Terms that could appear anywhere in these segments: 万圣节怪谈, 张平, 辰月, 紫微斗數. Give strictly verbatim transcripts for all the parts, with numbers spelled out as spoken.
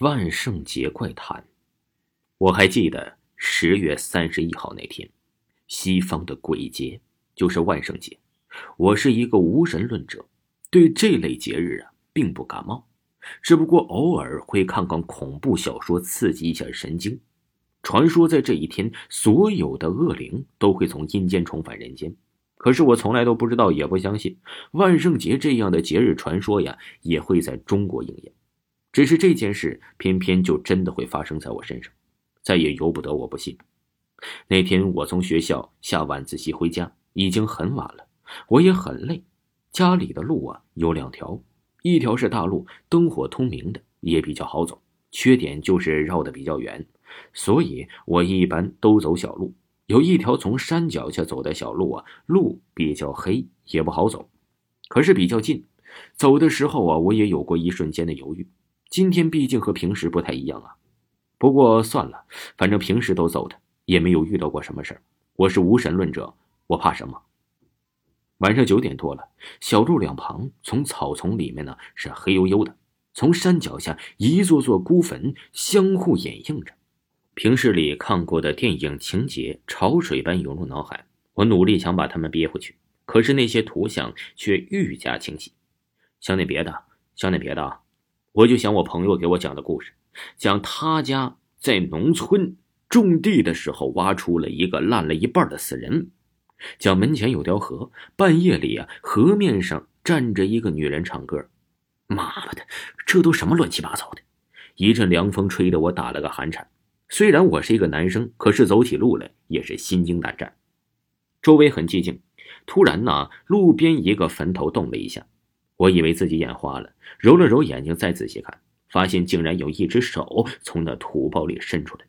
万圣节怪谈。我还记得十月三十一号那天，西方的鬼节就是万圣节。我是一个无神论者，对这类节日啊并不感冒，只不过偶尔会看看恐怖小说刺激一下神经。传说在这一天，所有的恶灵都会从阴间重返人间。可是我从来都不知道，也不相信万圣节这样的节日传说呀也会在中国应验。只是这件事偏偏就真的会发生在我身上，再也由不得我不信。那天我从学校下晚自习回家，已经很晚了，我也很累。家里的路啊有两条，一条是大路，灯火通明的，也比较好走，缺点就是绕得比较远，所以我一般都走小路。有一条从山脚下走的小路啊，路比较黑，也不好走，可是比较近。走的时候啊，我也有过一瞬间的犹豫，今天毕竟和平时不太一样啊。不过算了，反正平时都走的，也没有遇到过什么事儿。我是无神论者，我怕什么？晚上九点多了，小路两旁从草丛里面呢是黑黝黝的，从山脚下一座座孤坟相互掩映着。平时里看过的电影情节潮水般涌入脑海，我努力想把它们憋回去，可是那些图像却愈加清晰。想点别的，想点别的啊！我就想我朋友给我讲的故事，讲他家在农村种地的时候挖出了一个烂了一半的死人，讲门前有条河，半夜里啊，河面上站着一个女人唱歌。妈妈的，这都什么乱七八糟的！一阵凉风吹得我打了个寒颤。虽然我是一个男生，可是走起路来也是心惊胆战。周围很寂静，突然呢，路边一个坟头动了一下，我以为自己眼花了，揉了揉眼睛再仔细看，发现竟然有一只手从那土包里伸出来。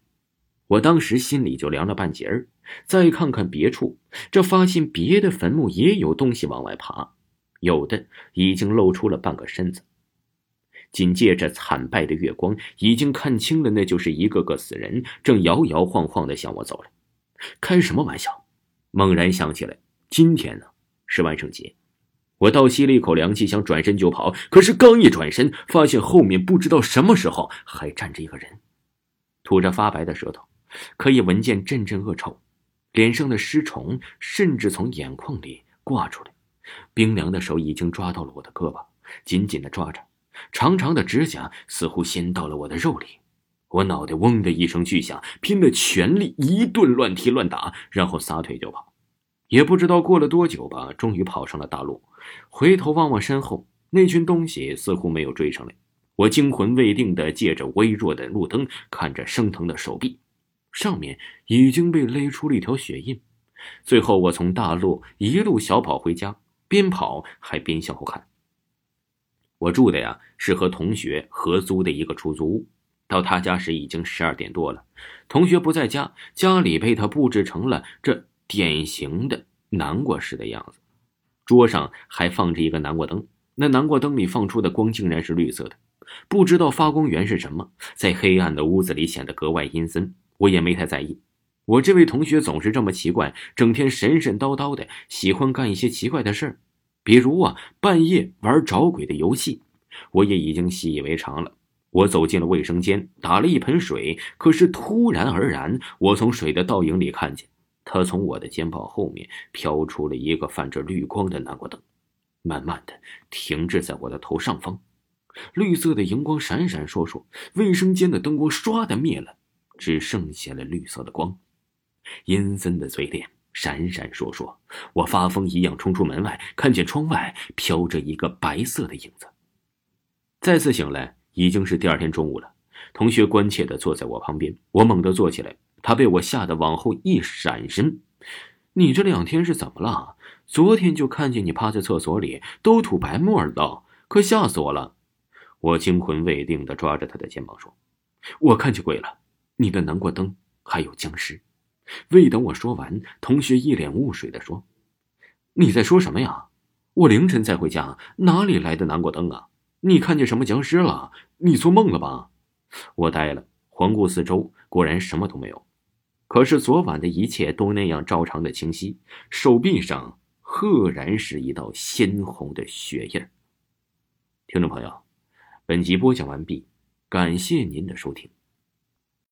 我当时心里就凉了半截儿。再看看别处，这发现别的坟墓也有东西往外爬，有的已经露出了半个身子。紧接着惨败的月光已经看清了，那就是一个个死人正摇摇晃晃地向我走来。开什么玩笑！猛然想起来，今天呢是万圣节。我倒吸了一口凉气，想转身就跑，可是刚一转身，发现后面不知道什么时候还站着一个人，吐着发白的舌头，可以闻见阵阵恶臭，脸上的尸虫甚至从眼眶里挂出来。冰凉的手已经抓到了我的胳膊，紧紧地抓着，长长的指甲似乎掀到了我的肉里。我脑袋嗡的一声巨响，拼了全力一顿乱踢乱打，然后撒腿就跑。也不知道过了多久吧，终于跑上了大路。回头望望身后，那群东西似乎没有追上来。我惊魂未定地借着微弱的路灯看着生疼的手臂，上面已经被勒出了一条血印。最后我从大路一路小跑回家，边跑还边向后看。我住的呀是和同学合租的一个出租屋，到他家时已经十二点多了。同学不在家，家里被他布置成了这典型的南瓜式的样子，桌上还放着一个南瓜灯，那南瓜灯里放出的光竟然是绿色的，不知道发光源是什么，在黑暗的屋子里显得格外阴森。我也没太在意，我这位同学总是这么奇怪，整天神神叨叨的，喜欢干一些奇怪的事儿。比如啊，半夜玩找鬼的游戏，我也已经习以为常了。我走进了卫生间，打了一盆水，可是突然而然，我从水的倒影里看见，它从我的肩膀后面飘出了一个泛着绿光的南瓜灯，慢慢的停滞在我的头上方。绿色的荧光闪闪烁烁，卫生间的灯光唰的灭了，只剩下了绿色的光。阴森的嘴脸闪闪烁烁，我发疯一样冲出门外，看见窗外飘着一个白色的影子。再次醒来，已经是第二天中午了。同学关切地坐在我旁边，我猛地坐起来，他被我吓得往后一闪身。你这两天是怎么了？昨天就看见你趴在厕所里，都吐白沫了，可吓死我了。我惊魂未定地抓着他的肩膀说，我看见鬼了，你的南瓜灯还有僵尸。未等我说完，同学一脸雾水地说，你在说什么呀？我凌晨才回家，哪里来的南瓜灯啊？你看见什么僵尸了？你做梦了吧？我呆了，环顾四周，果然什么都没有。可是昨晚的一切都那样照常的清晰，手臂上赫然是一道鲜红的血印。听众朋友，本集播讲完毕，感谢您的收听。